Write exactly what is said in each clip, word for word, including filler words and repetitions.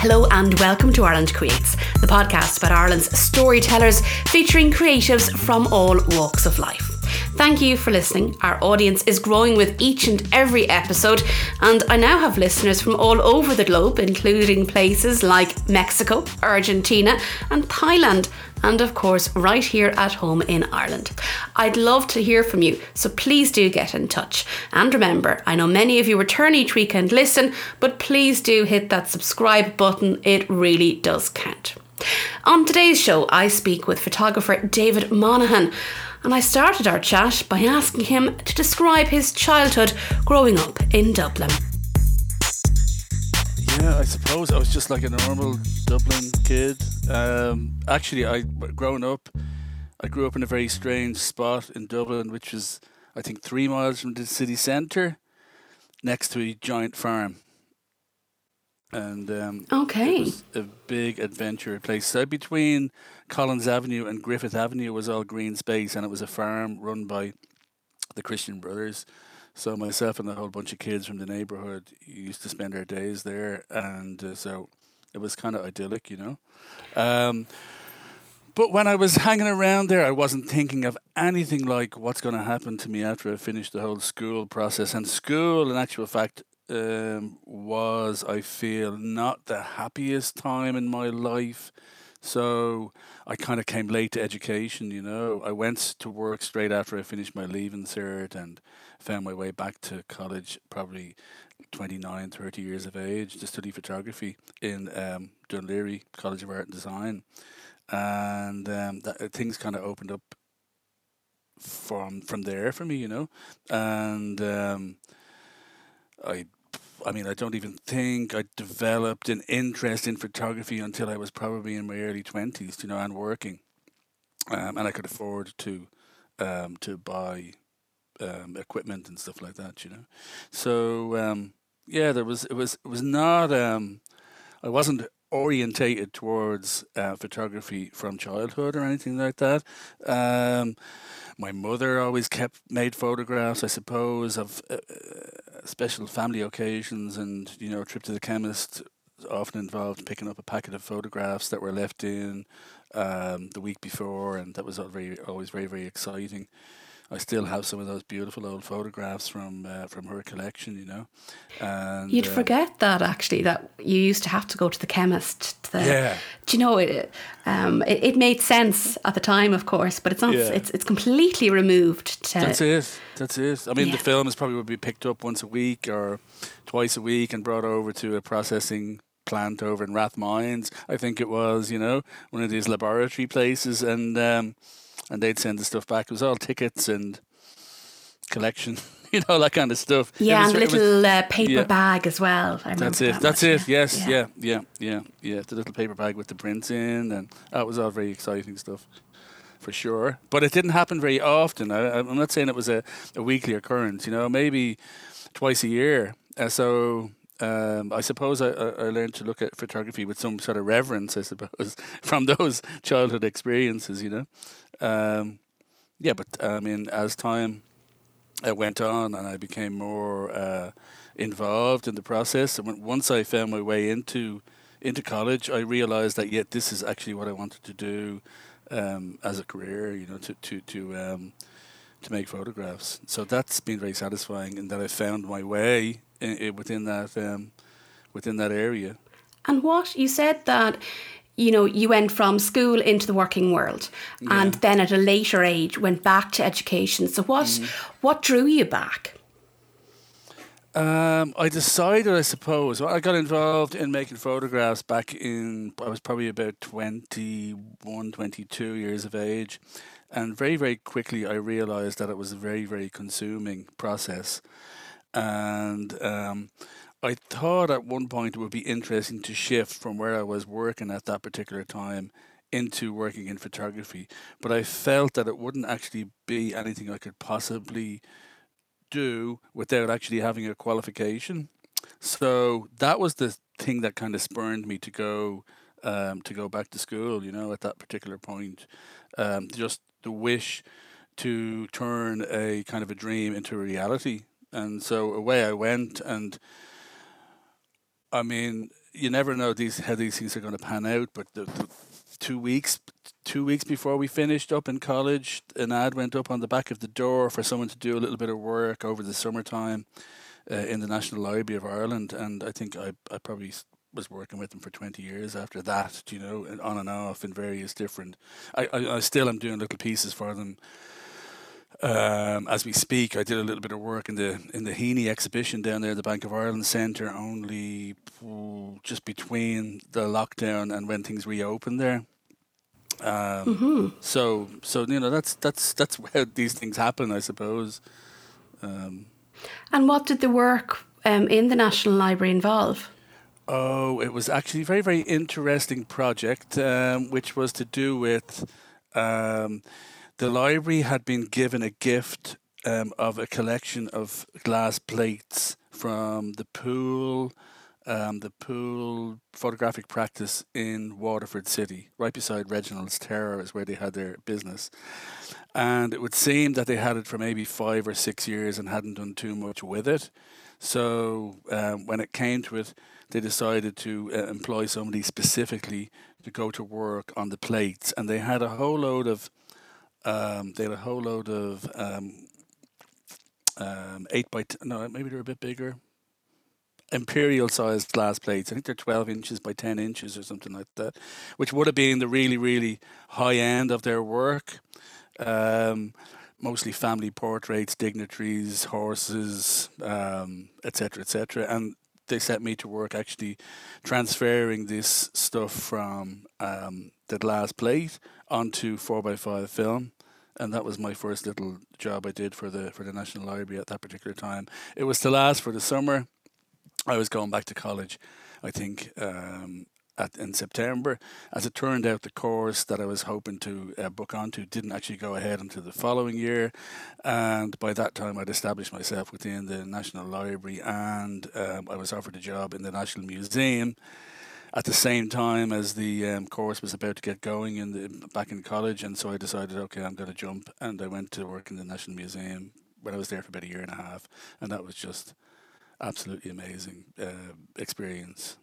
Hello and welcome to Ireland Creates, the podcast about Ireland's storytellers featuring creatives from all walks of life. Thank you for listening. Our audience is growing with each and every episode, and I now have listeners from all over the globe, including places like Mexico, Argentina and Thailand, and of course right here at home in Ireland. I'd love to hear from you, so please do get in touch. And remember, I know many of you return each week and listen, but please do hit that subscribe button, it really does count. On today's show, I speak with photographer David Monaghan, and I started our chat by asking him to describe his childhood growing up in Dublin. Yeah, I suppose I was just like a normal Dublin kid. Um, actually, I growing up, I grew up in a very strange spot in Dublin, which was, I think, three miles from the city centre, next to a giant farm. And um, okay. It was a big adventure place. So between Collins Avenue and Griffith Avenue was all green space, and it was a farm run by the Christian Brothers. So myself and a whole bunch of kids from the neighbourhood used to spend our days there, and uh, so it was kind of idyllic, you know. Um, but when I was hanging around there, I wasn't thinking of anything like what's going to happen to me after I finish the whole school process. And school, in actual fact, Um, was, I feel, not the happiest time in my life. So I kind of came late to education, you know. I went to work straight after I finished my leaving cert and found my way back to college, probably twenty-nine, thirty years of age, to study photography in um, Dun Laoghaire College of Art and Design. And um, that, uh, things kind of opened up from from there for me, you know. And um, I I mean, I don't even think I developed an interest in photography until I was probably in my early twenties, you know, and working. Um, and I could afford to um, to buy um, equipment and stuff like that, you know. So, um, yeah, there was, it was, it was not, um, I wasn't orientated towards uh, photography from childhood or anything like that. Um, my mother always kept, made photographs, I suppose, of uh, special family occasions, and, you know, a trip to the chemist often involved picking up a packet of photographs that were left in um, the week before, and that was all very, always very, very exciting. I still have some of those beautiful old photographs from uh, from her collection, you know. And you'd uh, forget that, actually, that you used to have to go to the chemist. To the, yeah. Do you know, it, um, it it made sense at the time, of course, but it's not. Yeah. It's it's completely removed. To, that's it. That's it. I mean, yeah. The films probably would be picked up once a week or twice a week and brought over to a processing plant over in Rathmines, I think it was, you know, one of these laboratory places, and... Um, And they'd send the stuff back. It was all tickets and collection, you know, that kind of stuff. Yeah, was, and a little was, uh, paper yeah. bag as well. I That's it. That That's much. it. Yes. Yeah. yeah. Yeah. Yeah. Yeah. The little paper bag with the prints in, and that was all very exciting stuff, for sure. But it didn't happen very often. I, I'm not saying it was a, a weekly occurrence. You know, maybe twice a year. Uh, so. Um, I suppose I, I learned to look at photography with some sort of reverence, I suppose, from those childhood experiences, you know. Um, yeah, but I mean, as time uh, went on and I became more uh, involved in the process, and once I found my way into into college, I realised that, yeah, this is actually what I wanted to do um, as a career, you know, to to to um, to make photographs. So that's been very satisfying, in that I found my way within that um, within that area. And what you said, that, you know, you went from school into the working world, yeah. and then at a later age went back to education. So what mm-hmm. what drew you back? Um, I decided, I suppose, I got involved in making photographs back in, I was probably about twenty-one, twenty-two years of age, and very, very quickly I realised that it was a very, very consuming process. And um, I thought at one point it would be interesting to shift from where I was working at that particular time into working in photography. But I felt that it wouldn't actually be anything I could possibly do without actually having a qualification. So that was the thing that kind of spurned me to go um, to go back to school, you know, at that particular point. Um, just the wish to turn a kind of a dream into a reality. And so away I went, and I mean, you never know these how these things are going to pan out, but the, the two weeks two weeks before we finished up in college, an ad went up on the back of the door for someone to do a little bit of work over the summertime uh, in the National Library of Ireland, and I think I, I probably was working with them for twenty years after that, you know, and on and off in various different... I, I, I still am doing little pieces for them. Um, as we speak, I did a little bit of work in the in the Heaney exhibition down there at the Bank of Ireland Centre, only oh, just between the lockdown and when things reopened there. Um, mm-hmm. So, so you know, that's that's that's how these things happen, I suppose. Um, and what did the work um, in the National Library involve? Oh, it was actually a very, very interesting project, um, which was to do with... Um, the library had been given a gift um, of a collection of glass plates from the pool, um, the pool photographic practice in Waterford City, right beside Reginald's Tower is where they had their business. And it would seem that they had it for maybe five or six years and hadn't done too much with it. So um, when it came to it, they decided to uh, employ somebody specifically to go to work on the plates. And they had a whole load of Um, they had a whole load of um, um, eight by t- no, maybe they're a bit bigger, imperial-sized glass plates. I think they're twelve inches by ten inches or something like that, which would have been the really, really high end of their work. Um, mostly family portraits, dignitaries, horses, um, et cetera, et cetera. And they set me to work actually transferring this stuff from um, the glass plate onto four by five film, and that was my first little job I did for the for the National Library at that particular time. It was to last for the summer. I was going back to college, I think, um, at in September. As it turned out, the course that I was hoping to uh, book onto didn't actually go ahead until the following year, and by that time I'd established myself within the National Library, and um, I was offered a job in the National Museum at the same time as the um, course was about to get going in the, back in college. And so I decided, okay, I'm going to jump. And I went to work in the National Museum when I was there for about a year and a half. And that was just absolutely amazing uh, experience.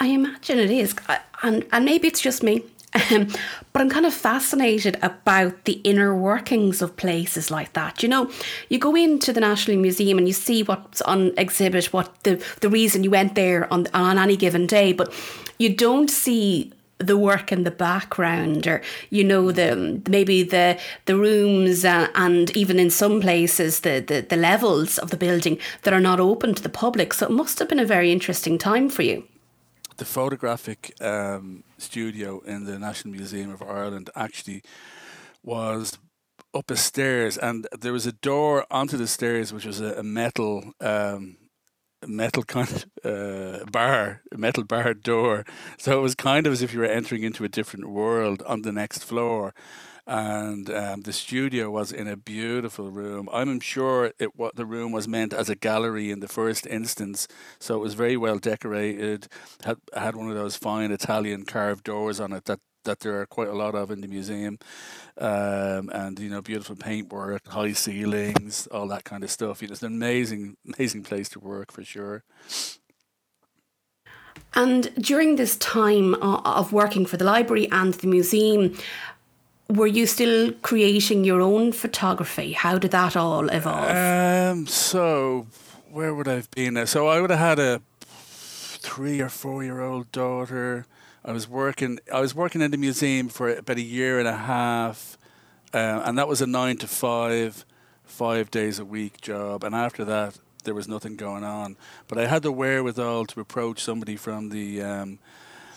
I imagine it is. And, and maybe it's just me. Um, but I'm kind of fascinated about the inner workings of places like that. You know, you go into the National Museum and you see what's on exhibit, what the, the reason you went there on, on any given day, but you don't see the work in the background, or, you know, the maybe the the rooms and, and even in some places the, the, the levels of the building that are not open to the public. So it must have been a very interesting time for you. The photographic um, studio in the National Museum of Ireland actually was up a stairs, and there was a door onto the stairs, which was a, a metal, um, metal kind of uh, bar, a metal bar door. So it was kind of as if you were entering into a different world on the next floor. And um, the studio was in a beautiful room. I'm sure it what the room was meant as a gallery in the first instance, so it was very well decorated. Had had one of those fine Italian carved doors on it that, that there are quite a lot of in the museum, um, and you know, beautiful paintwork, high ceilings, all that kind of stuff. You know, it's an amazing, amazing place to work for sure. And during this time of working for the library and the museum, were you still creating your own photography? How did that all evolve? Um, so, where would I have been now? So I would have had a three or four-year-old daughter. I was working. I was working in the museum for about a year and a half, uh, and that was a nine to five, five days a week job. And after that, there was nothing going on. But I had the wherewithal to approach somebody from the um,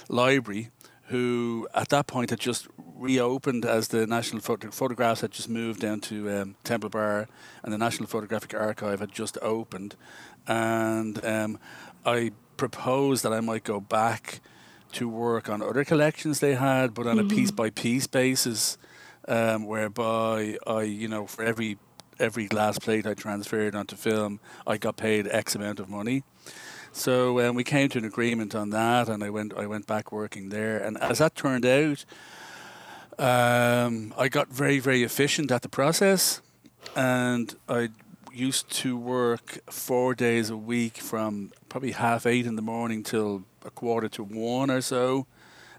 library, who at that point had just reopened as the National Phot- Photographs had just moved down to um, Temple Bar, and the National Photographic Archive had just opened. And um, I proposed that I might go back to work on other collections they had, but on mm-hmm. a piece-by-piece basis, um, whereby I, you know, for every every glass plate I transferred onto film, I got paid X amount of money. So um, we came to an agreement on that, and I went I went back working there. And as that turned out, um, I got very, very efficient at the process. And I used to work four days a week from probably half eight in the morning till a quarter to one or so.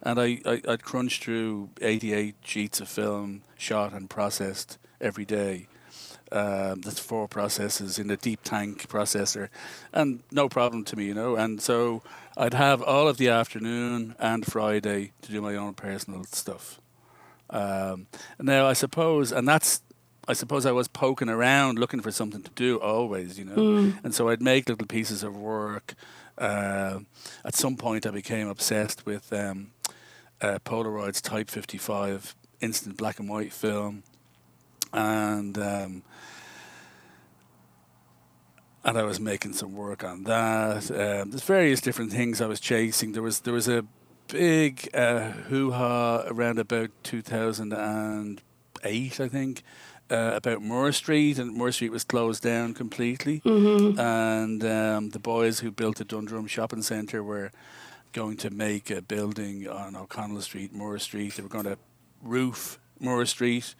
And I, I, I'd crunch through eighty-eight sheets of film, shot and processed every day. Um, that's four processes in a deep tank processor, and no problem to me, you know. And so I'd have all of the afternoon and Friday to do my own personal stuff. Um, now, I suppose, and that's, I suppose I was poking around looking for something to do always, you know. Mm. And so I'd make little pieces of work. Uh, at some point, I became obsessed with um, uh, Polaroid's Type fifty-five instant black and white film. And um, and I was making some work on that. Um, there's various different things I was chasing. There was there was a big uh, hoo-ha around about two thousand eight, I think, uh, about Moore Street, and Moore Street was closed down completely. Mm-hmm. And um, the boys who built the Dundrum Shopping Centre were going to make a building on O'Connell Street, Moore Street. They were going to roof Moore Street.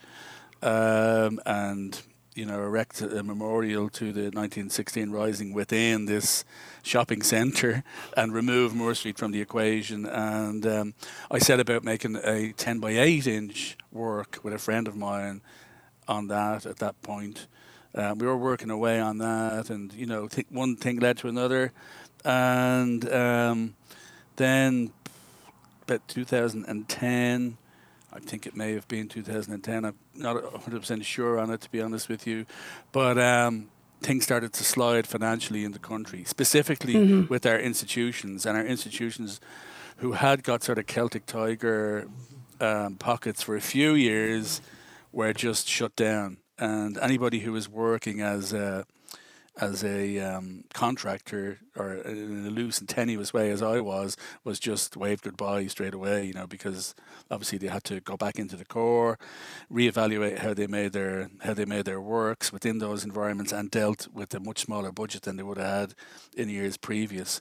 Um, and, you know, erect a memorial to the nineteen sixteen Rising within this shopping centre and remove Moore Street from the equation. And um, I set about making a ten by eight inch work with a friend of mine on that at that point. Um, we were working away on that, and, you know, th- one thing led to another. And um, then about two thousand ten... I think it may have been two thousand ten. I'm not one hundred percent sure on it, to be honest with you. But um, things started to slide financially in the country, specifically mm-hmm. with our institutions. And our institutions, who had got sort of Celtic Tiger um, pockets for a few years, were just shut down. And anybody who was working as a, as a um, contractor, or in a loose and tenuous way as I was, was just waved goodbye straight away, you know, because obviously they had to go back into the core, reevaluate how they made their how they made their works within those environments, and dealt with a much smaller budget than they would have had in years previous.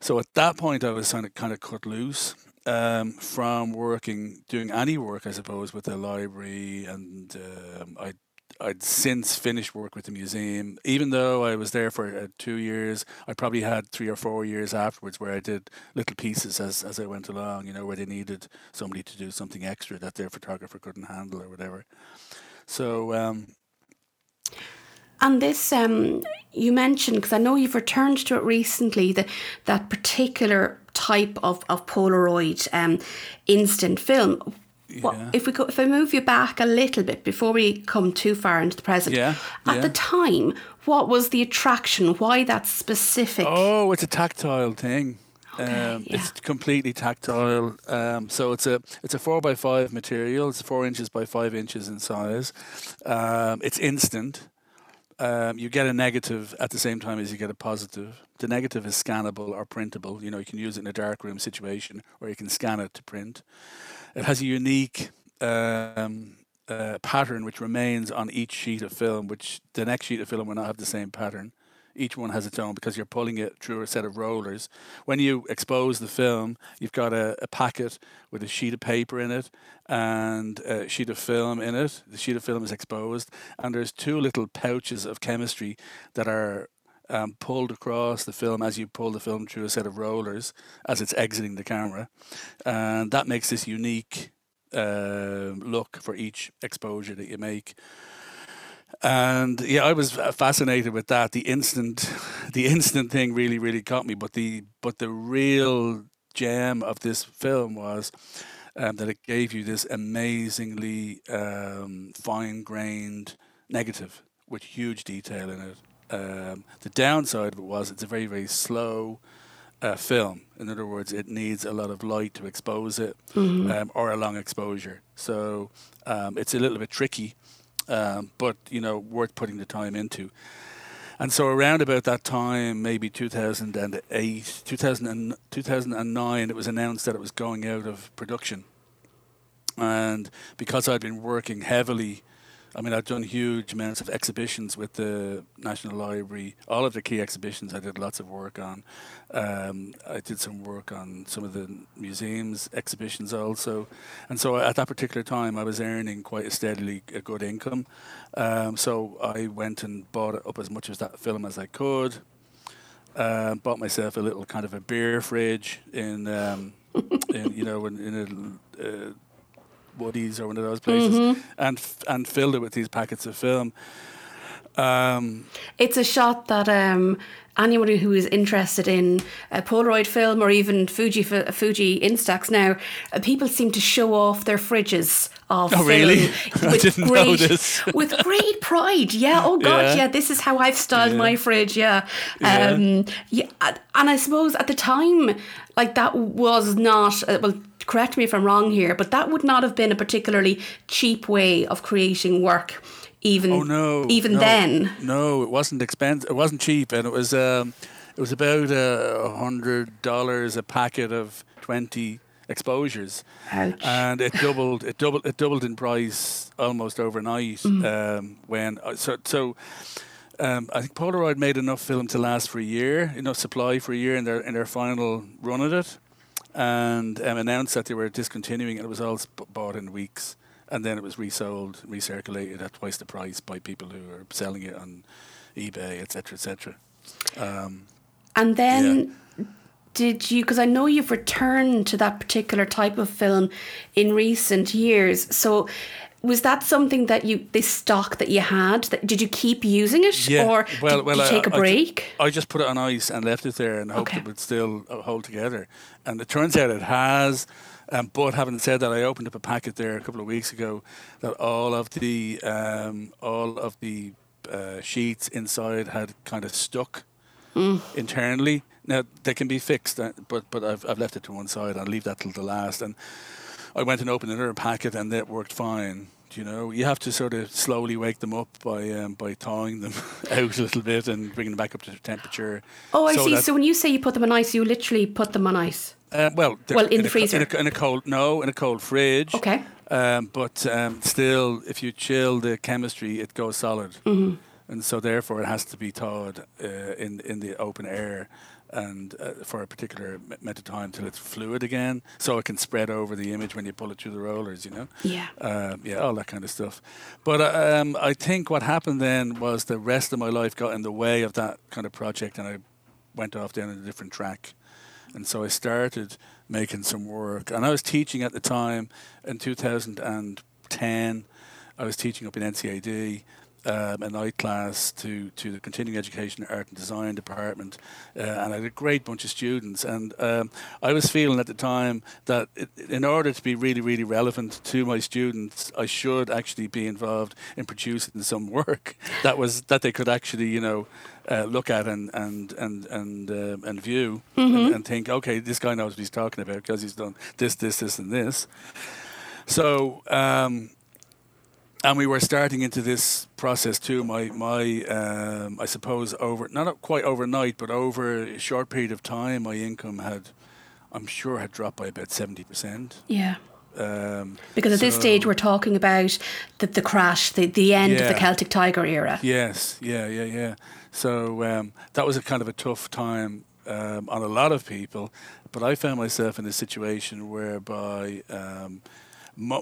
So at that point, I was kind of, kind of cut loose um, from working, doing any work, I suppose, with the library, and um, I. I'd since finished work with the museum. Even though I was there for uh, two years, I probably had three or four years afterwards where I did little pieces as, as I went along, you know, where they needed somebody to do something extra that their photographer couldn't handle or whatever. So... Um, and this, um, you mentioned, because I know you've returned to it recently, that, that particular type of, of Polaroid um, instant film... Yeah. Well, if we go, if I move you back a little bit before we come too far into the present, yeah, at yeah. the time, what was the attraction? Why that specific? Oh, it's a tactile thing. Okay, um, yeah. It's completely tactile. Um, so it's a it's a four by five material. It's four inches by five inches in size. Um, it's instant. Um, you get a negative at the same time as you get a positive. The negative is scannable or printable. You know, you can use it in a darkroom situation, or you can scan it to print. It has a unique um, uh, pattern which remains on each sheet of film, which the next sheet of film will not have the same pattern. Each one has its own, because you're pulling it through a set of rollers. When you expose the film, you've got a, a packet with a sheet of paper in it and a sheet of film in it. The sheet of film is exposed, and there's two little pouches of chemistry that are Um, pulled across the film as you pull the film through a set of rollers as it's exiting the camera, and that makes this unique uh, look for each exposure that you make. And yeah, I was fascinated with that. The instant, the instant thing really, really caught me. But the but the real gem of this film was um, that it gave you this amazingly um, fine-grained negative with huge detail in it. Um, the downside of it was it's a very, very slow uh, film. In other words, it needs a lot of light to expose it, mm-hmm. um, or a long exposure. So um, it's a little bit tricky, um, but, you know, worth putting the time into. And so around about that time, maybe two thousand eight, two thousand nine, it was announced that it was going out of production. And because I'd been working heavily, I mean, I've done huge amounts of exhibitions with the National Library. All of the key exhibitions I did lots of work on. Um, I did some work on some of the museums' exhibitions also. And so at that particular time, I was earning quite a steadily a good income. Um, so I went and bought up as much of that film as I could. Uh, bought myself a little kind of a beer fridge in, um, in you know, in, in a uh, Woodies or one of those places, mm-hmm. and f- and filled it with these packets of film. Um, it's a shot that um, anybody who is interested in uh, Polaroid film or even Fuji fi- Fuji Instax now, uh, people seem to show off their fridges of oh, film. Really? I didn't great, know this. With great pride. Yeah, oh God, yeah, yeah this is how I've styled yeah. my fridge, yeah. Um, yeah. yeah. And I suppose at the time, like that was not... Uh, well. Correct me if I'm wrong here, but that would not have been a particularly cheap way of creating work, even oh, no, even no, then. No, it wasn't expensive. It wasn't cheap, and it was um, it was about a uh, hundred dollars a packet of twenty exposures. Ouch. And it doubled. It doubled. It doubled in price almost overnight. Mm. Um, when so so. Um, I think Polaroid made enough film to last for a year, enough supply for a year in their in their final run at it. And um, announced that they were discontinuing, and it was all sp- bought in weeks, and then it was resold, recirculated at twice the price by people who were selling it on eBay, et cetera, et cetera. Um, and then, yeah. did you? Because I know you've returned to that particular type of film in recent years. So, was that something that you this stock that you had? That, did you keep using it, yeah. or well, did, well, did you take I, a break? I just put it on ice and left it there, and hoped okay. it would still hold together. And it turns out it has, um, but having said that, I opened up a packet there a couple of weeks ago that all of the um, all of the uh, sheets inside had kind of stuck mm. internally. Now they can be fixed, but but I've I've left it to one side. I'll leave that till the last. And I went and opened another packet, and that worked fine. You know, you have to sort of slowly wake them up by um, by thawing them out a little bit and bringing them back up to temperature. Oh, I so see. So when you say you put them on ice, you literally put them on ice. Uh, well, well, in, in the a, freezer, in a, in a cold no, in a cold fridge. Okay. Um, but um, still, if you chill the chemistry, it goes solid, mm-hmm. and so therefore it has to be thawed uh, in in the open air. And uh, for a particular amount of time till it's fluid again, so it can spread over the image when you pull it through the rollers, you know? Yeah. Um, yeah, all that kind of stuff. But um, I think what happened then was the rest of my life got in the way of that kind of project, and I went off down a different track. And so I started making some work. And I was teaching at the time in two thousand ten, I was teaching up in N C A D. Um, a night class to, to the continuing education art and design department, uh, and I had a great bunch of students, and um, I was feeling at the time that it, in order to be really really relevant to my students, I should actually be involved in producing some work that was that they could actually you know uh, look at and and and and uh, and view mm-hmm. and, and think, okay, this guy knows what he's talking about because he's done this this this and this. So. Um, And we were starting into this process too. My, my, um, I suppose over not quite overnight, but over a short period of time, my income had, I'm sure, had dropped by about seventy percent. Yeah. Um, because at so, this stage, we're talking about the the crash, the, the end yeah. of the Celtic Tiger era. Yes. Yeah. Yeah. Yeah. So um, that was a kind of a tough time um, on a lot of people, but I found myself in a situation whereby. Um,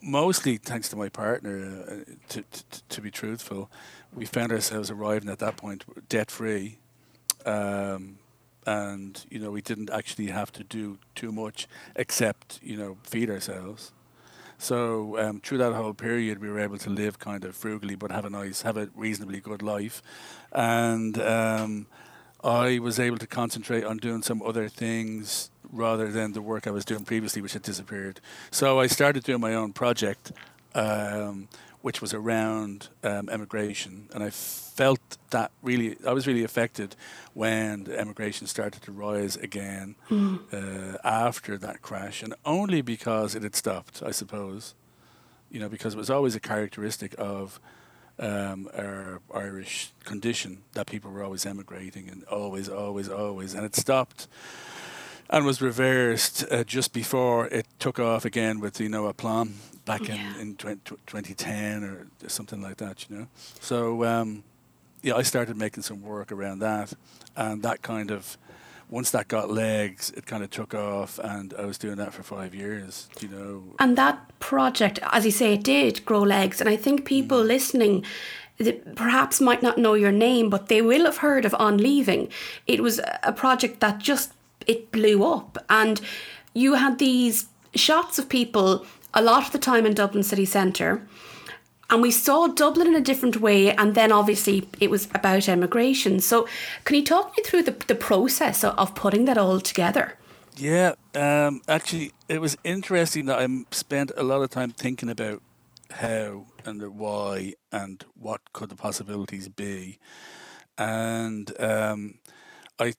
Mostly thanks to my partner, uh, to, to to be truthful, we found ourselves arriving at that point debt-free, um, and you know we didn't actually have to do too much except you know feed ourselves. So um, through that whole period, we were able to live kind of frugally, but have a nice, have a reasonably good life, and um, I was able to concentrate on doing some other things. Rather than the work I was doing previously, which had disappeared. So I started doing my own project, um, which was around um, emigration. And I felt that really, I was really affected when emigration started to rise again mm. uh, after that crash. And only because it had stopped, I suppose. You know, because it was always a characteristic of um, our Irish condition that people were always emigrating and always, always, always. And it stopped. And was reversed uh, just before it took off again with, you know, aplomb back yeah. in, in twenty ten or something like that, you know. So, um, yeah, I started making some work around that. And that kind of, once that got legs, it kind of took off. And I was doing that for five years, you know. And that project, as you say, it did grow legs. And I think people mm-hmm. listening... that perhaps might not know your name, but they will have heard of On Leaving. It was a project that just, it blew up. And you had these shots of people a lot of the time in Dublin city centre. And we saw Dublin in a different way. And then obviously it was about emigration. So can you talk me through the, the process of, of putting that all together? Yeah, um, actually, it was interesting that I spent a lot of time thinking about how and the why and what could the possibilities be. And um, I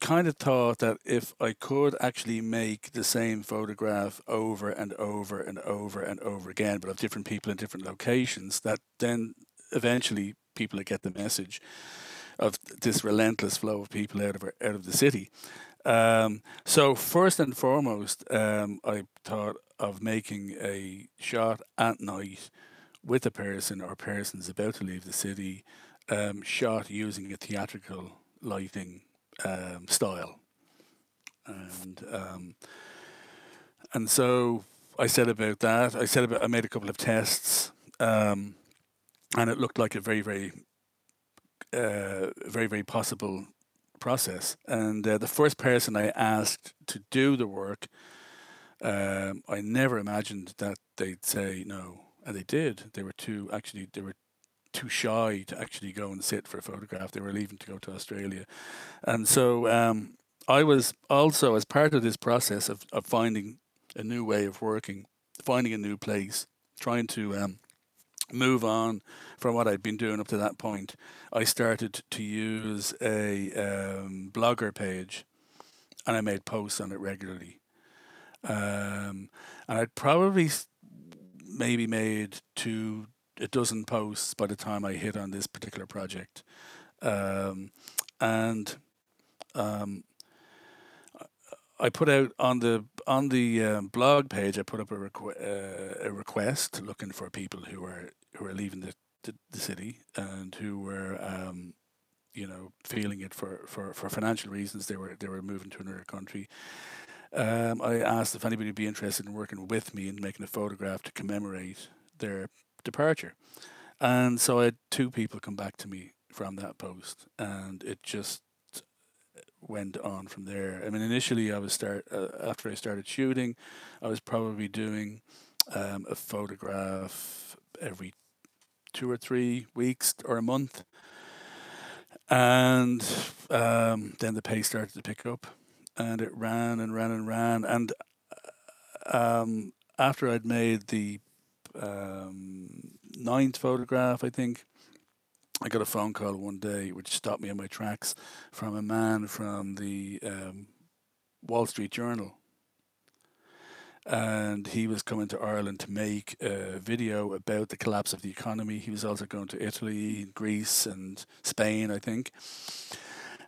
kind of thought that if I could actually make the same photograph over and over and over and over again, but of different people in different locations, that then eventually people would get the message of this relentless flow of people out of out of the city. Um, so first and foremost, um, I thought of making a shot at night with a person or persons about to leave the city, um, shot using a theatrical lighting um, style. And um, and so I set about that. I set about, I made a couple of tests, um, and it looked like a very, very, uh, very, very possible process. And uh, the first person I asked to do the work, um, I never imagined that they'd say no, and they did. They were too actually they were too shy to actually go and sit for a photograph. They were leaving to go to Australia, and so um, I was also, as part of this process of, of finding a new way of working, finding a new place, trying to um, move on from what I'd been doing up to that point, I started to use a um, blogger page, and I made posts on it regularly. Um, and I'd probably maybe made two, a dozen posts by the time I hit on this particular project. Um, and um, I put out on the on the um, blog page, I put up a, requ- uh, a request looking for people who are who are leaving the, the, the city and who were um, you know feeling it for, for, for financial reasons. They were they were moving to another country. Um, I asked if anybody would be interested in working with me and making a photograph to commemorate their departure. And so I had two people come back to me from that post, and it just went on from there. I mean, initially I was start uh, after I started shooting, I was probably doing um, a photograph every two or three weeks or a month. And um, then the pace started to pick up, and it ran and ran and ran. And um, after I'd made the um, ninth photograph, I think, I got a phone call one day which stopped me in my tracks from a man from the um, Wall Street Journal. And he was coming to Ireland to make a video about the collapse of the economy. He was also going to Italy, Greece and Spain, I think.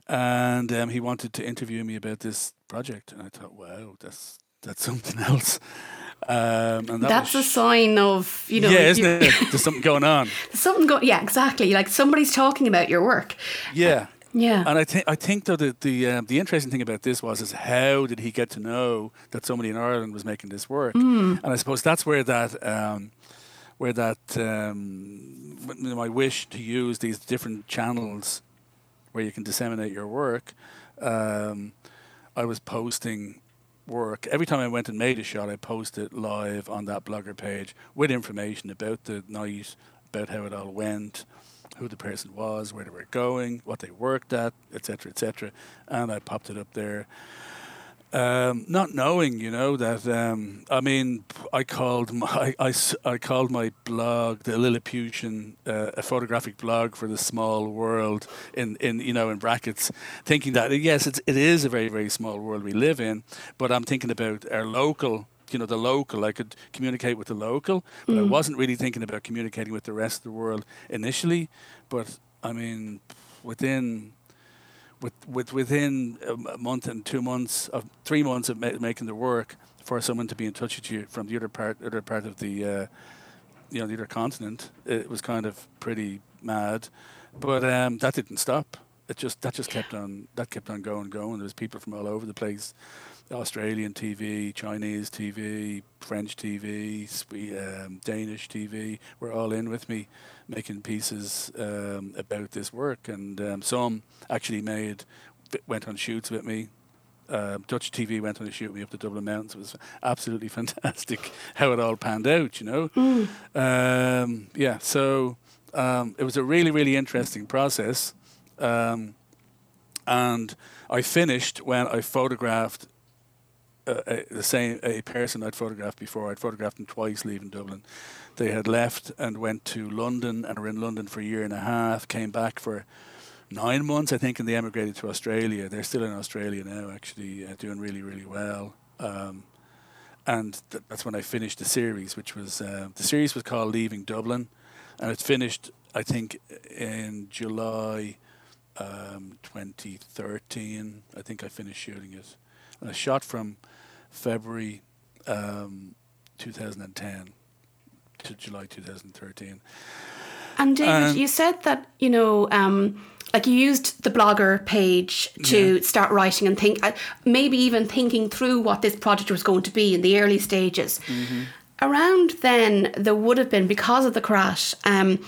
And um, he wanted to interview me about this project. And I thought, wow, that's that's something else. Um, and that that's was, a sign of, you know, yeah, isn't it? There's something going on. There's something going. Yeah, exactly. Like somebody's talking about your work. Yeah, yeah. And I think I think though that the um, the interesting thing about this was is how did he get to know that somebody in Ireland was making this work? Mm. And I suppose that's where that um, where that um, my wish to use these different channels where you can disseminate your work. Um, I was posting work. Every time I went and made a shot, I posted live on that blogger page with information about the night, about how it all went, who the person was, where they were going, what they worked at, et cetera, et cetera. And I popped it up there, um, not knowing, you know, that um, I mean, I called my I, I called my blog the Lilliputian, uh, a photographic blog for the small world, in, in you know in brackets, thinking that yes, it's it is a very very small world we live in, but I'm thinking about our local, you know, the local. I could communicate with the local, but mm. I wasn't really thinking about communicating with the rest of the world initially. But I mean, within. With, with within a month and two months of three months of ma- making the work, for someone to be in touch with you from the other part, other part of the, uh, you know, the other continent, it was kind of pretty mad. But um, that didn't stop. it just that just yeah. kept on that kept on going going. There was people from all over the place, Australian T V, Chinese T V, French T V, um, Danish T V. Were all in with me, making pieces um, about this work, and um, some actually made went on shoots with me. Uh, Dutch T V went on a shoot with me up the Dublin Mountains. It was absolutely fantastic how it all panned out, you know. Mm. Um, yeah, so um, it was a really, really interesting process. Um, and I finished when I photographed uh, a, the same a person I'd photographed before. I'd photographed them twice leaving Dublin. They had left and went to London and were in London for a year and a half, came back for nine months, I think, and they emigrated to Australia. They're still in Australia now, actually, uh, doing really, really well. Um, and th- that's when I finished the series, which was, uh, the series was called Leaving Dublin, and it finished, I think, in July um, twenty thirteen. I think I finished shooting it. And I shot from February um, two thousand ten to July two thousand thirteen. And David, um, you said that, you know, um, like you used the blogger page to yeah. start writing and think, uh, maybe even thinking through what this project was going to be in the early stages. Mm-hmm. Around then, there would have been, because of the crash, um,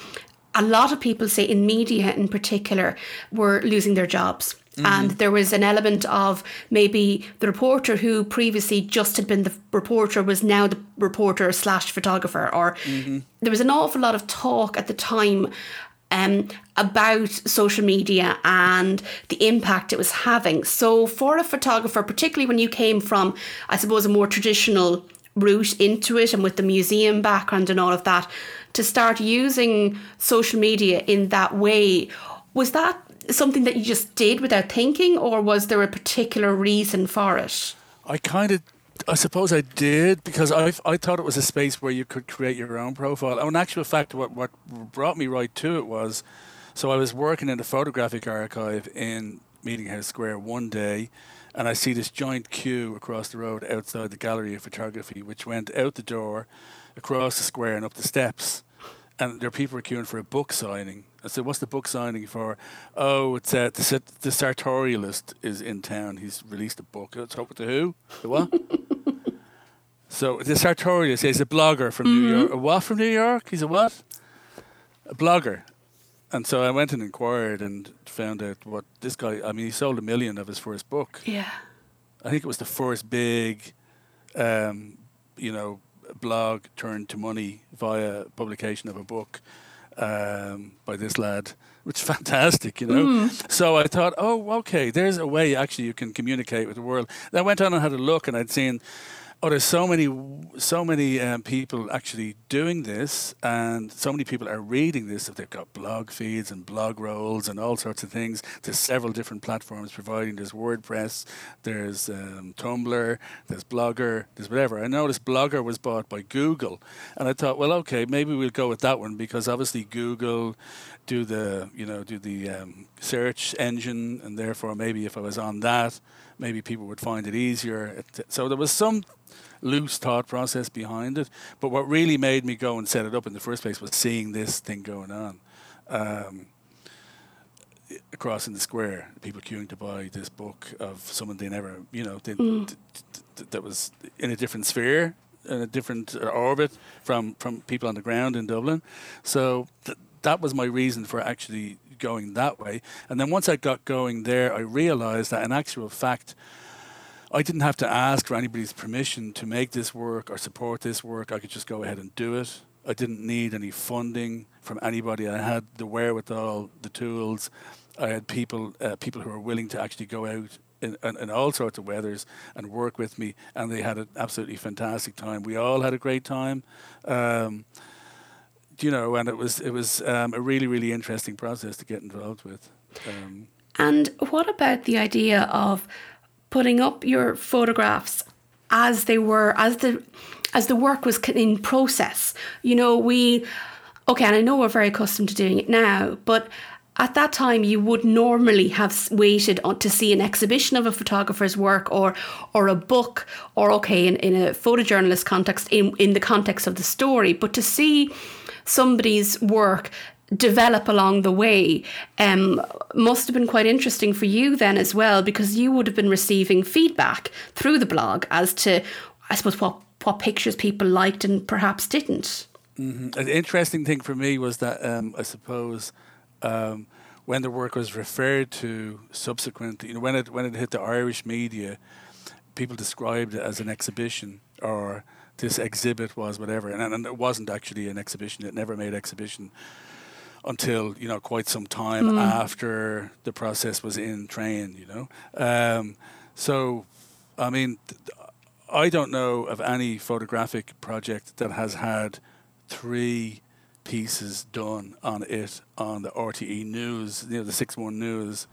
a lot of people, say in media in particular, were losing their jobs. Mm-hmm. And there was an element of maybe the reporter who previously just had been the reporter was now the reporter slash photographer. Or mm-hmm. there was an awful lot of talk at the time um, about social media and the impact it was having. So for a photographer, particularly when you came from, I suppose, a more traditional route into it and with the museum background and all of that, to start using social media in that way, was that something that you just did without thinking, or was there a particular reason for it? I kind of, I suppose I did, because I I thought it was a space where you could create your own profile. In actual fact, what, what brought me right to it was, so I was working in the photographic archive in Meetinghouse Square one day, and I see this giant queue across the road outside the Gallery of Photography, which went out the door, across the square and up the steps. And there are people queuing for a book signing. I said, what's the book signing for? Oh, it's uh, the, the sartorialist is in town. He's released a book. Let's hope to who? The what? So the sartorialist is a blogger from mm-hmm. New York. A what from New York? He's a what? A blogger. And so I went and inquired and found out what this guy, I mean, he sold a million of his first book. Yeah. I think it was the first big, um, you know, blog turned to money via publication of a book. Um, by this lad, which is fantastic, you know. Mm. So I thought, oh, okay, there's a way actually you can communicate with the world. And I went on and had a look, and I'd seen, oh, there's so many, so many um, people actually doing this, and so many people are reading this. If they've got blog feeds and blog rolls and all sorts of things, there's several different platforms providing. There's WordPress, there's um, Tumblr, there's Blogger, there's whatever. I noticed Blogger was bought by Google, and I thought, well, okay, maybe we'll go with that one, because obviously Google do the, you know, do the um, search engine, and therefore maybe if I was on that, maybe people would find it easier. So there was some loose thought process behind it. But what really made me go and set it up in the first place was seeing this thing going on um, across in the square, people queuing to buy this book of someone they never, you know, they, mm. t- t- t- that was in a different sphere, in a different orbit from, from people on the ground in Dublin. So th- that was my reason for actually going that way. And then once I got going there, I realized that in actual fact, I didn't have to ask for anybody's permission to make this work or support this work. I could just go ahead and do it. I didn't need any funding from anybody. I had the wherewithal, the tools. I had people uh, people who were willing to actually go out in, in, in all sorts of weathers and work with me, and they had an absolutely fantastic time. We all had a great time. Um, you know, and it was it was um, a really, really interesting process to get involved with. Um, and what about the idea of putting up your photographs as they were, as the as the work was in process? You know, we, okay, and I know we're very accustomed to doing it now, but at that time you would normally have waited on to see an exhibition of a photographer's work or or a book, or okay, in, in a photojournalist context, in, in the context of the story, but to see somebody's work develop along the way um, must have been quite interesting for you then as well, because you would have been receiving feedback through the blog as to, I suppose, what, what pictures people liked and perhaps didn't. Mm-hmm. An interesting thing for me was that um, I suppose um, when the work was referred to subsequently, you know, when it when it hit the Irish media, people described it as an exhibition, or this exhibit was whatever, and, and it wasn't actually an exhibition. It never made exhibition until, you know, quite some time mm. after the process was in train. You know, um, so I mean, th- I don't know of any photographic project that has had three pieces done on it on the R T E News, you know, the six one News.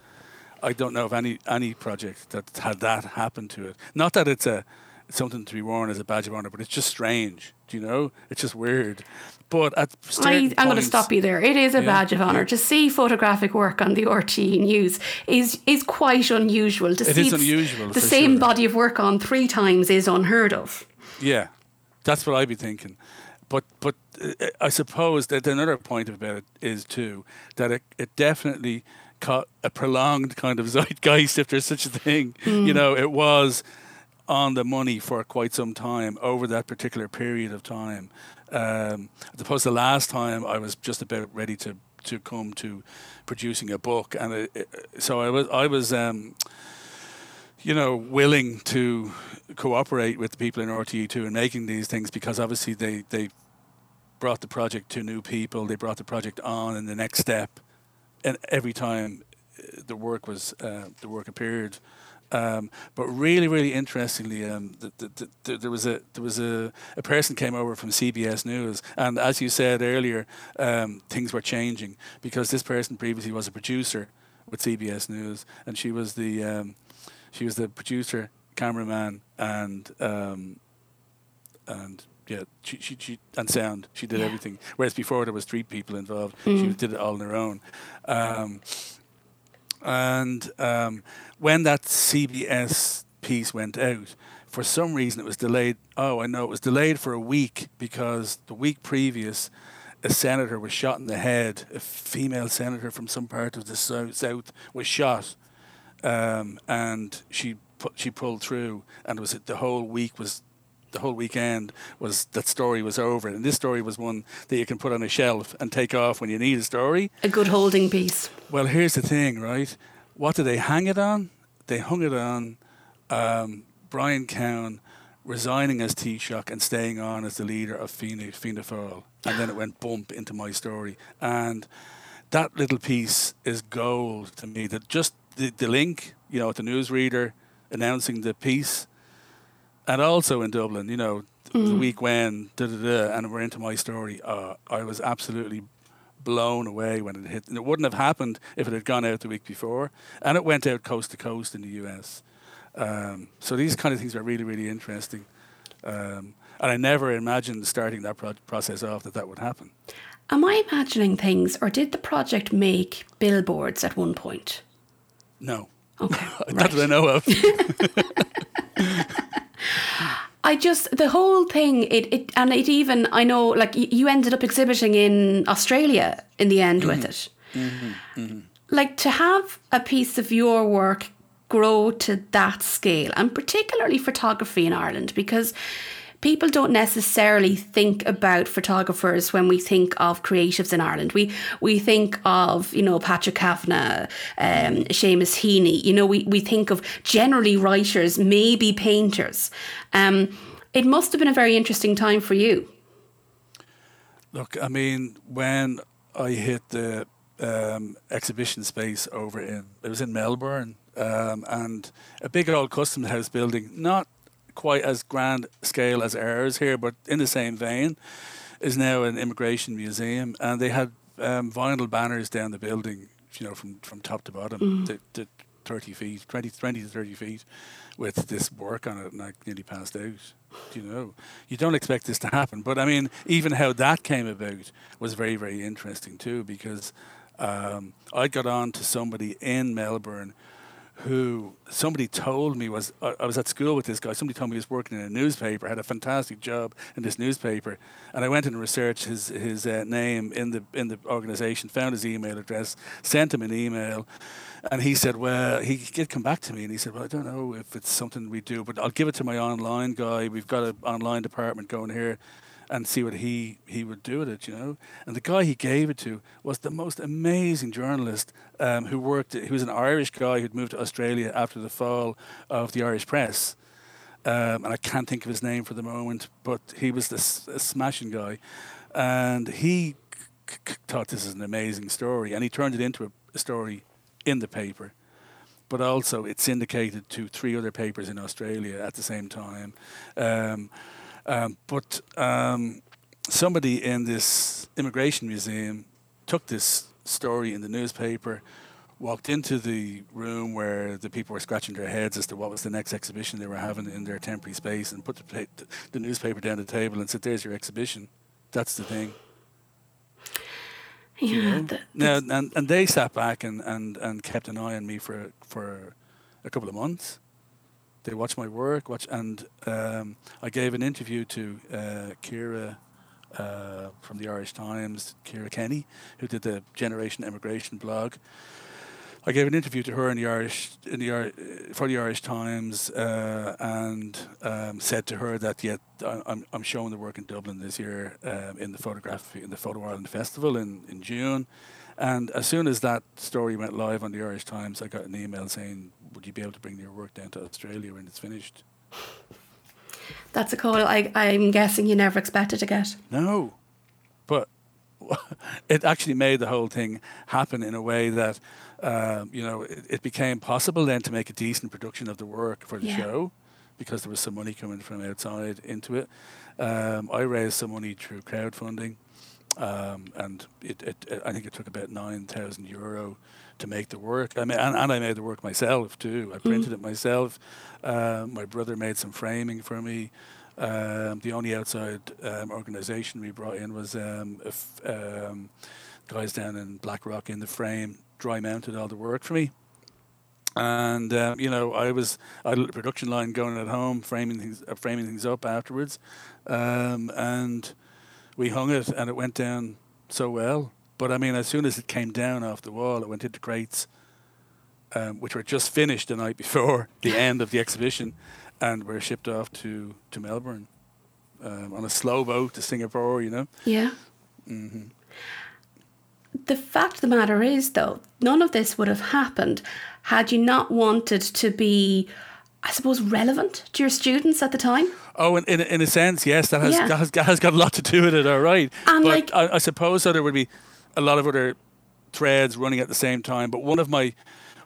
I don't know of any any project that had that happen to it. Not that it's a it's something to be worn as a badge of honour, but it's just strange, do you know? It's just weird. But at I, I'm going to stop you there. It is a yeah, badge of honour. Yeah. To see photographic work on the R T E News is is quite unusual. To it see is unusual. The same sure. body of work on three times is unheard of. Yeah, that's what I'd be thinking. But but uh, I suppose that another point about it is too that it, it definitely caught a prolonged kind of zeitgeist, if there's such a thing. Mm. You know, it was on the money for quite some time over that particular period of time. Um, I suppose the last time I was just about ready to, to come to producing a book, and it, it, so I was I was. Um, you know, willing to cooperate with the people in R T E two in making these things, because obviously they, they brought the project to new people, they brought the project on in the next step, and every time the work was uh, the work appeared. Um, but really, really interestingly, um, the, the, the, the, there was a there was a, a person came over from C B S News, and as you said earlier, um, things were changing, because this person previously was a producer with C B S News, and she was the um, She was the producer, cameraman, and um, and yeah, she, she she and sound. She did yeah. everything. Whereas before there was three people involved. Mm. She did it all on her own. Um, and um, when that C B S piece went out, for some reason it was delayed. Oh, I know it was delayed for a week, because the week previous, a senator was shot in the head. A female senator from some part of the south, south was shot. Um, and she pu- she pulled through, and it was the whole week was the whole weekend was that story was over, and this story was one that you can put on a shelf and take off when you need a story. A good holding piece. Well, here's the thing, right? What did they hang it on? They hung it on um, Brian Cowan resigning as Taoiseach and staying on as the leader of Fianna, Fianna Fáil, and then it went bump into my story, and that little piece is gold to me. That just The, the link, you know, at the newsreader announcing the piece, and also in Dublin, you know, mm. the week when, da da da, and we're into my story. Uh, I was absolutely blown away when it hit, and it wouldn't have happened if it had gone out the week before, and it went out coast to coast in the U S. Um, so these kind of things are really, really interesting, um, and I never imagined starting that pro- process off that that would happen. Am I imagining things, or did the project make billboards at one point? No. Okay. Not that I know of. I just, the whole thing, it, it and it even, I know, like, y- you ended up exhibiting in Australia in the end mm-hmm. with it. Mm-hmm. Mm-hmm. Like, to have a piece of your work grow to that scale, and particularly photography in Ireland, because people don't necessarily think about photographers when we think of creatives in Ireland. We we think of, you know, Patrick Kavanagh, um, Seamus Heaney. You know, we, we think of generally writers, maybe painters. Um, it must have been a very interesting time for you. Look, I mean, when I hit the um, exhibition space over in, it was in Melbourne, um, and a big old custom house building, not quite as grand scale as ours here, but in the same vein, is now an immigration museum, and they had um, vinyl banners down the building, you know, from, from top to bottom, mm. to, to thirty feet, twenty, twenty to thirty feet, with this work on it, and I nearly passed out. You know, you don't expect this to happen, but I mean, even how that came about was very, very interesting too, because um, I got on to somebody in Melbourne who somebody told me was, uh, I was at school with this guy, somebody told me he was working in a newspaper, had a fantastic job in this newspaper, and I went and researched his his uh, name in the in the organisation, found his email address, sent him an email, and he said, well, he did come back to me, and he said, well, I don't know if it's something we do, but I'll give it to my online guy, we've got an online department going here, and see what he, he would do with it, you know. And the guy he gave it to was the most amazing journalist um, who worked, he was an Irish guy who'd moved to Australia after the fall of the Irish press. Um, and I can't think of his name for the moment, but he was this uh, smashing guy. And he c- c- thought this is an amazing story, and he turned it into a, a story in the paper. But also it's syndicated to three other papers in Australia at the same time. Um, Um, but um, somebody in this immigration museum took this story in the newspaper, walked into the room where the people were scratching their heads as to what was the next exhibition they were having in their temporary space, and put the, the newspaper down the table and said, there's your exhibition. That's the thing. Yeah. You know? that, now, and, and they sat back and, and, and kept an eye on me for, for a couple of months. They watched my work, watch, and um, I gave an interview to uh, Ciara uh, from the Irish Times, Ciara Kenny, who did the Generation Emigration blog. I gave an interview to her in the Irish, in the for the Irish Times, uh, and um, said to her that yet yeah, I'm I'm showing the work in Dublin this year um, in the photography in the Photo Ireland Festival in, in June. And as soon as that story went live on the Irish Times, I got an email saying, would you be able to bring your work down to Australia when it's finished? That's a call I, I'm guessing you never expected to get. No, but it actually made the whole thing happen in a way that, um, you know, it, it became possible then to make a decent production of the work for the yeah. show, because there was some money coming from outside into it. Um, I raised some money through crowdfunding. Um, and it, it, it, I think it took about nine thousand euro to make the work. I mean, and, and I made the work myself too. I printed mm. it myself. Uh, my brother made some framing for me. Um, the only outside um, organisation we brought in was um, if, um, guys down in Black Rock in the frame, dry mounted all the work for me. And um, you know, I was I had a production line going at home, framing things, uh, framing things up afterwards, um, and. We hung it and it went down so well. But I mean, as soon as it came down off the wall, it went into crates, um, which were just finished the night before the end of the exhibition, and were shipped off to, to Melbourne um, on a slow boat to Singapore, you know? Yeah. Mm-hmm. The fact of the matter is, though, none of this would have happened had you not wanted to be, I suppose, relevant to your students at the time. Oh, in in, in a sense, yes, that has, yeah. that has that has got a lot to do with it. All right, and but like, I, I suppose so there would be a lot of other threads running at the same time. But one of my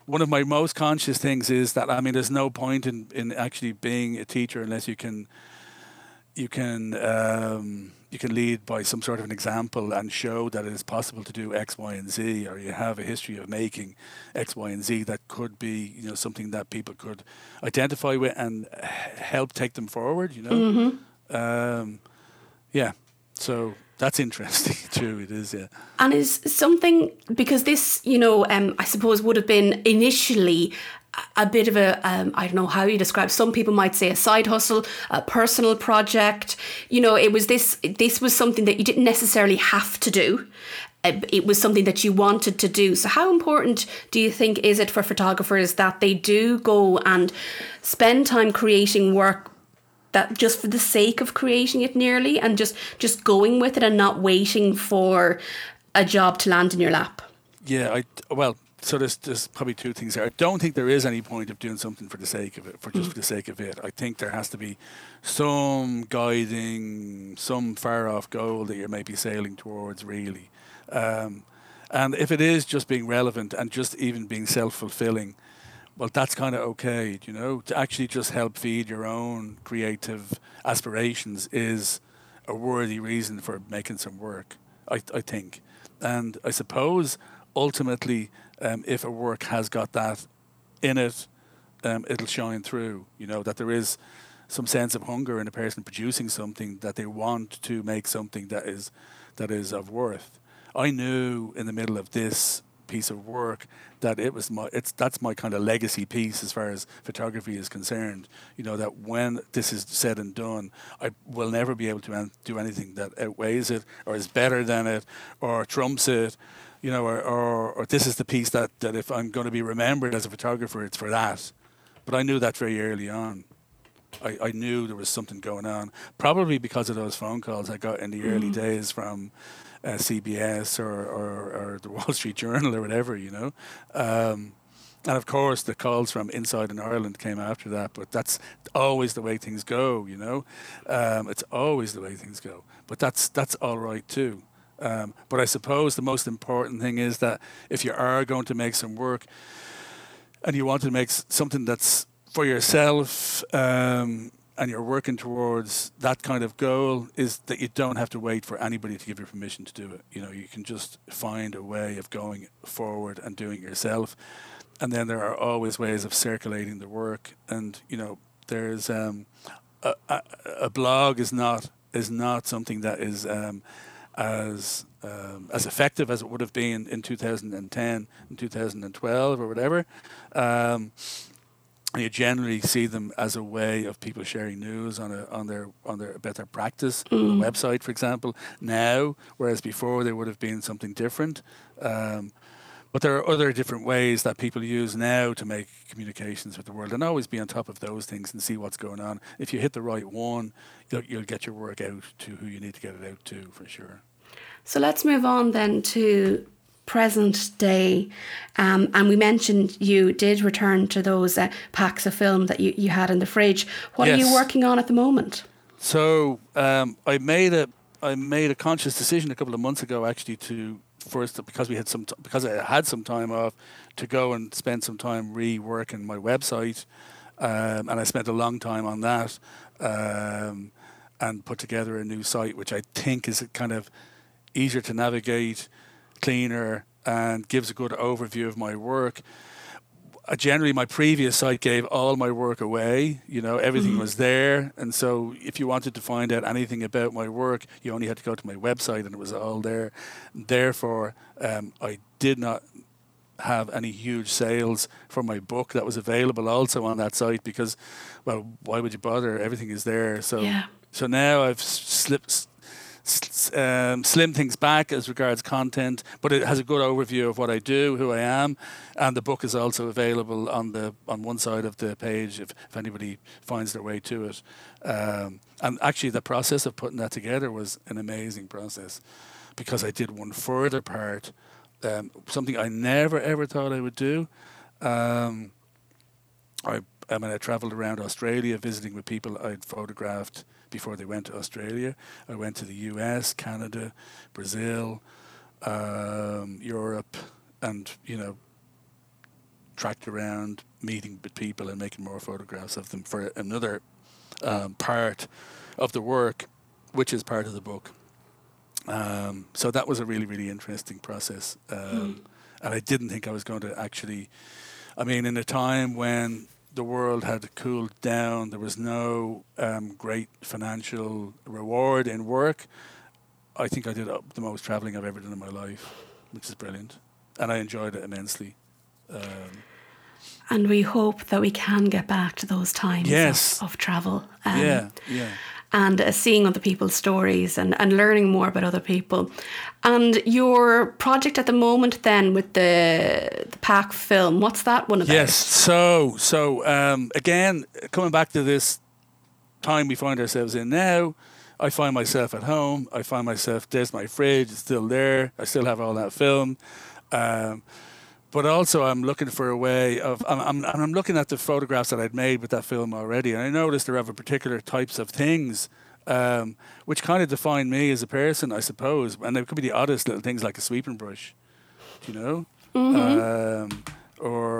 one of my most conscious things is that I mean, there's no point in, in actually being a teacher unless you can you can um, you can lead by some sort of an example and show that it is possible to do X, Y, and Z, or you have a history of making X, Y, and Z that could be, you know, something that people could identify with and help take them forward, you know? Mm-hmm. Um, yeah, so that's interesting too, it is, yeah. And is something, because this, you know, um, I suppose would have been initially a bit of a, um, I don't know how you describe, some people might say a side hustle, a personal project. You know, it was this, this was something that you didn't necessarily have to do. It was something that you wanted to do. So how important do you think is it for photographers that they do go and spend time creating work that just for the sake of creating it nearly, and just, just going with it and not waiting for a job to land in your lap? Yeah, I, well... So there's, there's probably two things there. I don't think there is any point of doing something for the sake of it, for just mm. for the sake of it. I think there has to be some guiding, some far-off goal that you're maybe sailing towards, really. Um, and if it is just being relevant and just even being self-fulfilling, well, that's kind of okay, you know? To actually just help feed your own creative aspirations is a worthy reason for making some work, I, I think. And I suppose, ultimately... Um, if a work has got that in it, um, it'll shine through, you know, that there is some sense of hunger in a person producing something, that they want to make something that is that is of worth. I knew in the middle of this piece of work that it was my, it's, that's my kind of legacy piece as far as photography is concerned. You know, that when this is said and done, I will never be able to an- do anything that outweighs it or is better than it or trumps it. You know, or, or, or this is the piece that, that if I'm going to be remembered as a photographer, it's for that. But I knew that very early on. I, I knew there was something going on, probably because of those phone calls I got in the mm-hmm. early days from uh, C B S or, or, or the Wall Street Journal or whatever, you know. Um, and of course, the calls from inside in Ireland came after that, but that's always the way things go, you know. Um, it's always the way things go. But that's that's all right, too. Um, but I suppose the most important thing is that if you are going to make some work and you want to make s- something that's for yourself, um, and you're working towards that kind of goal, is that you don't have to wait for anybody to give you permission to do it. You know, you can just find a way of going forward and doing it yourself. And then there are always ways of circulating the work. And, you know, there's um, a, a, a blog is not is not something that is um, as um, as effective as it would have been in two thousand ten and two thousand twelve or whatever. Um, You generally see them as a way of people sharing news on a, on their on their about their practice mm. on the website, for example. Now, whereas before they would have been something different. Um, but there are other different ways that people use now to make communications with the world, and always be on top of those things and see what's going on. If you hit the right one, you'll, you'll get your work out to who you need to get it out to, for sure. So let's move on then to present day, um, and we mentioned you did return to those uh, packs of film that you, you had in the fridge. What yes. are you working on at the moment? So um, I made a I made a conscious decision a couple of months ago, actually, to first because we had some t- because I had some time off, to go and spend some time reworking my website, um, and I spent a long time on that, um, and put together a new site, which I think is kind of easier to navigate, cleaner, and gives a good overview of my work. Uh, generally, my previous site gave all my work away. You know, everything mm-hmm. was there. And so if you wanted to find out anything about my work, you only had to go to my website and it was all there. Therefore, um, I did not have any huge sales for my book that was available also on that site because, well, why would you bother? Everything is there. So, yeah. so now I've slipped... Um, slim things back as regards content, but it has a good overview of what I do, who I am, and the book is also available on the on one side of the page if, if anybody finds their way to it. Um, and actually the process of putting that together was an amazing process, because I did one further part, um, something I never ever thought I would do. Um, I, I mean I travelled around Australia visiting with people I'd photographed before they went to Australia. I went to the U S, Canada, Brazil, um, Europe, and, you know, tracked around, meeting with people and making more photographs of them for another um, part of the work, which is part of the book. Um, so that was a really, really interesting process. Um, mm. And I didn't think I was going to actually, I mean, in a time when the world had cooled down, there was no um, great financial reward in work, I think I did uh, the most travelling I've ever done in my life, which is brilliant. And I enjoyed it immensely. Um, and we hope that we can get back to those times yes. of, of travel. Um, yeah, yeah. And uh, seeing other people's stories and, and learning more about other people. And your project at the moment then with the the Pack film, what's that one about? Yes, so so um, again, coming back to this time we find ourselves in now, I find myself at home, I find myself, there's my fridge, it's still there, I still have all that film. Um, But also, I'm looking for a way of, I'm, I'm, and I'm looking at the photographs that I'd made with that film already, and I noticed there are particular types of things, um, which kind of define me as a person, I suppose. And they could be the oddest little things, like a sweeping brush, you know, mm-hmm. um, or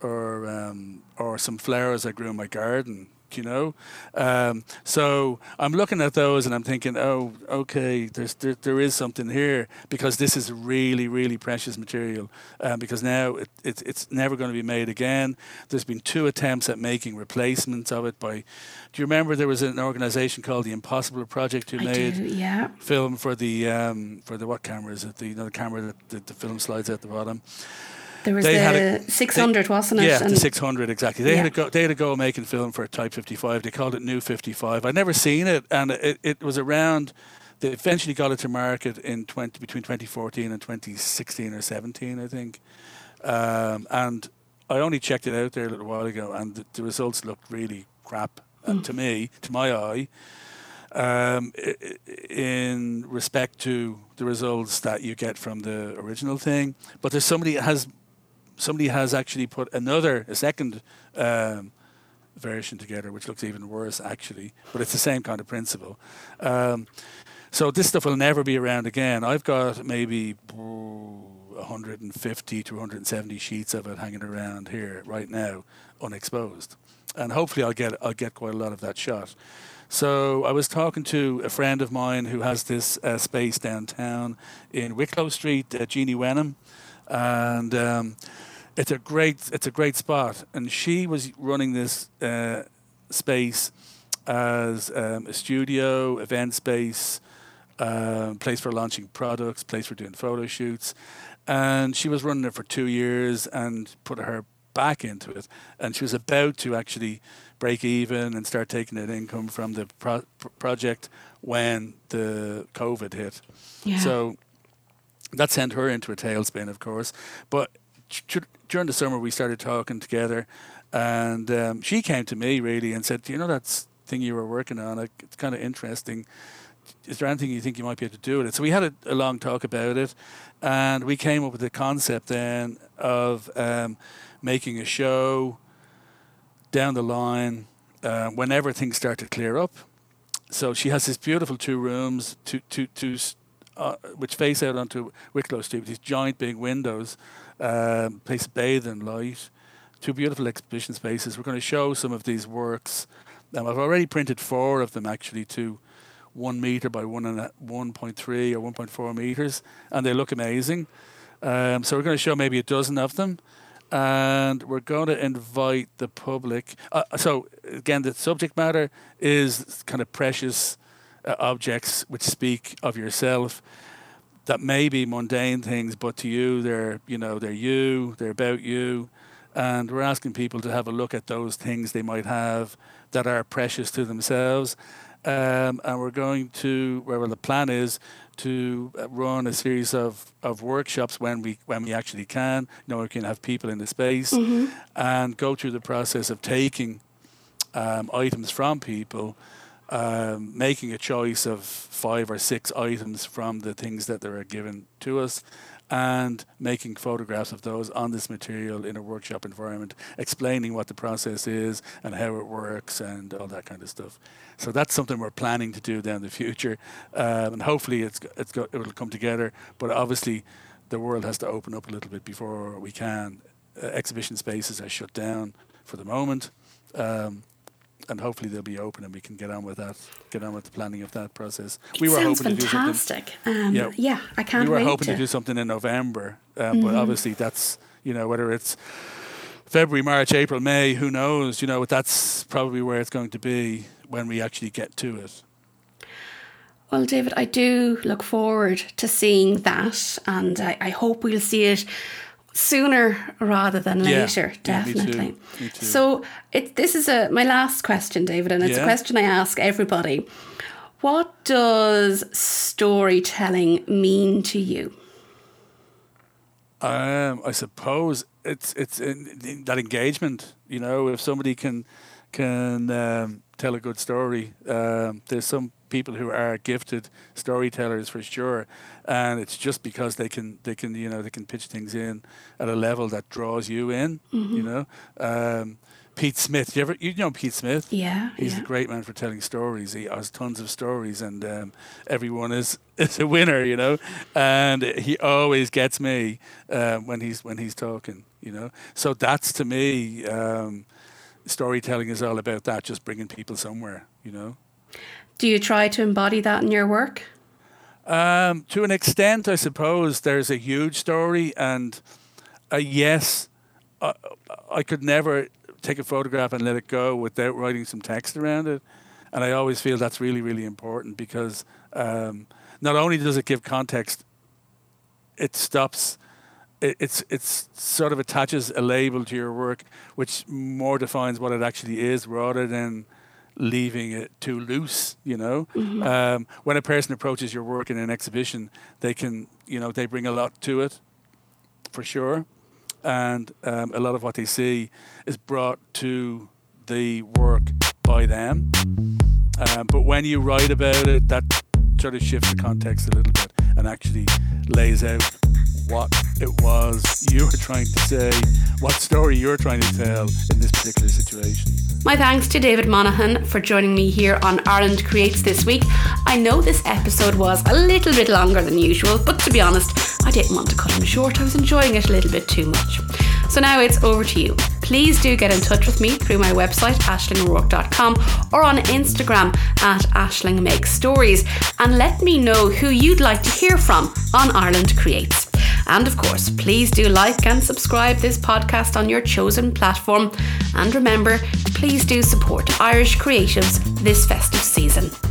or um, or some flowers I grew in my garden, you know. Um, so I'm looking at those and I'm thinking, oh, okay, there's, there there is something here, because this is really, really precious material, um, because now it, it, it's never going to be made again. There's been two attempts at making replacements of it by, do you remember there was an organisation called the Impossible Project who I made do, yeah. film for the, um, for the, what camera is it? The, you know, the camera that the, the film slides at the bottom. There was they the had a, six hundred, they, wasn't it? Yeah, and the six hundred, exactly. They, yeah. had a go, they had a go making film for Type fifty-five. They called it New fifty-five. I'd never seen it, and it, it was around... They eventually got it to market in twenty between twenty fourteen and twenty sixteen or seventeen, I think. Um, and I only checked it out there a little while ago, and the, the results looked really crap uh, mm. to me, to my eye, um, in respect to the results that you get from the original thing. But there's somebody has... Somebody has actually put another, a second um, version together, which looks even worse, actually. But it's the same kind of principle. Um, so this stuff will never be around again. I've got maybe one hundred fifty to one hundred seventy sheets of it hanging around here right now, unexposed. And hopefully I'll get I'll get quite a lot of that shot. So I was talking to a friend of mine who has this uh, space downtown in Wicklow Street, uh, Jeannie Wenham. And um, it's a great it's a great spot. And she was running this uh, space as um, a studio, event space, uh, place for launching products, place for doing photo shoots. And she was running it for two years and put her back into it. And she was about to actually break even and start taking an income from the pro- project when the COVID hit. Yeah. So... that sent her into a tailspin, of course. But t- during the summer, we started talking together. And um, she came to me, really, and said, you know that thing you were working on? Like, it's kind of interesting. Is there anything you think you might be able to do with it? So we had a, a long talk about it. And we came up with the concept then of um, making a show down the line uh, whenever things start to clear up. So she has this beautiful two rooms, two, two, two Uh, which face out onto Wicklow Street, with these giant big windows, um, place to bathe in light, two beautiful exhibition spaces. We're going to show some of these works. Um, I've already printed four of them, actually, to one metre by one and a, one point three or one point four metres, and they look amazing. Um, so we're going to show maybe a dozen of them, and we're going to invite the public. Uh, so, again, the subject matter is kind of precious Uh, objects which speak of yourself, that may be mundane things, but to you they're, you know, they're you, they're about you. And we're asking people to have a look at those things they might have that are precious to themselves. Um, and we're going to, well, the plan is to run a series of, of workshops when we when we actually can. You know, we can have people in the space, mm-hmm. and go through the process of taking um, items from people, Um, making a choice of five or six items from the things that they are given to us, and making photographs of those on this material in a workshop environment, explaining what the process is and how it works and all that kind of stuff. So that's something we're planning to do down the future, um, and hopefully it's it's got, it'll come together. But obviously, the world has to open up a little bit before we can. Uh, exhibition spaces are shut down for the moment. Um, And hopefully they'll be open, and we can get on with that. Get on with the planning of that process. It we were hoping fantastic. to do fantastic. Um, yeah, yeah, I can't wait. We were wait hoping to. to do something in November, uh, mm-hmm. but obviously that's, you know, whether it's February, March, April, May, who knows? You know, that's probably where it's going to be when we actually get to it. Well, David, I do look forward to seeing that, and I, I hope we'll see it sooner rather than later, yeah, definitely. Yeah, me too, me too. So it, this is a, my last question, David, and it's yeah. a question I ask everybody. What does storytelling mean to you? Um, I suppose it's it's in, in that engagement. You know, if somebody can can um, tell a good story, um, there's some people who are gifted storytellers for sure, and it's just because they can they can you know they can pitch things in at a level that draws you in. Mm-hmm. You know, um, Pete Smith. You ever you know Pete Smith? Yeah, he's yeah. a great man for telling stories. He has tons of stories, and um, everyone is is a winner. You know, and he always gets me uh, when he's when he's talking. You know, so that's to me. Um, storytelling is all about that, just bringing people somewhere, you know. Do you try to embody that in your work? Um, to an extent, I suppose. There's a huge story, and a yes, I, I could never take a photograph and let it go without writing some text around it. And I always feel that's really, really important, because um, not only does it give context, it stops, it, it's it's sort of attaches a label to your work, which more defines what it actually is, rather than leaving it too loose, you know. Mm-hmm. Um, when a person approaches your work in an exhibition, they can, you know, they bring a lot to it, for sure. And um, a lot of what they see is brought to the work by them. Um, but when you write about it, that sort of shifts the context a little bit and actually lays out what it was you were trying to say, what story you're trying to tell in this particular situation. My thanks to David Monaghan for joining me here on Ireland Creates this week. I know this episode was a little bit longer than usual, but to be honest, I didn't want to cut him short. I was enjoying it a little bit too much. So now it's over to you. Please do get in touch with me through my website, aisling o'rourke dot com, or on Instagram at aisling makes stories, and let me know who you'd like to hear from on Ireland Creates. And of course, please do like and subscribe this podcast on your chosen platform. And remember, please do support Irish creatives this festive season.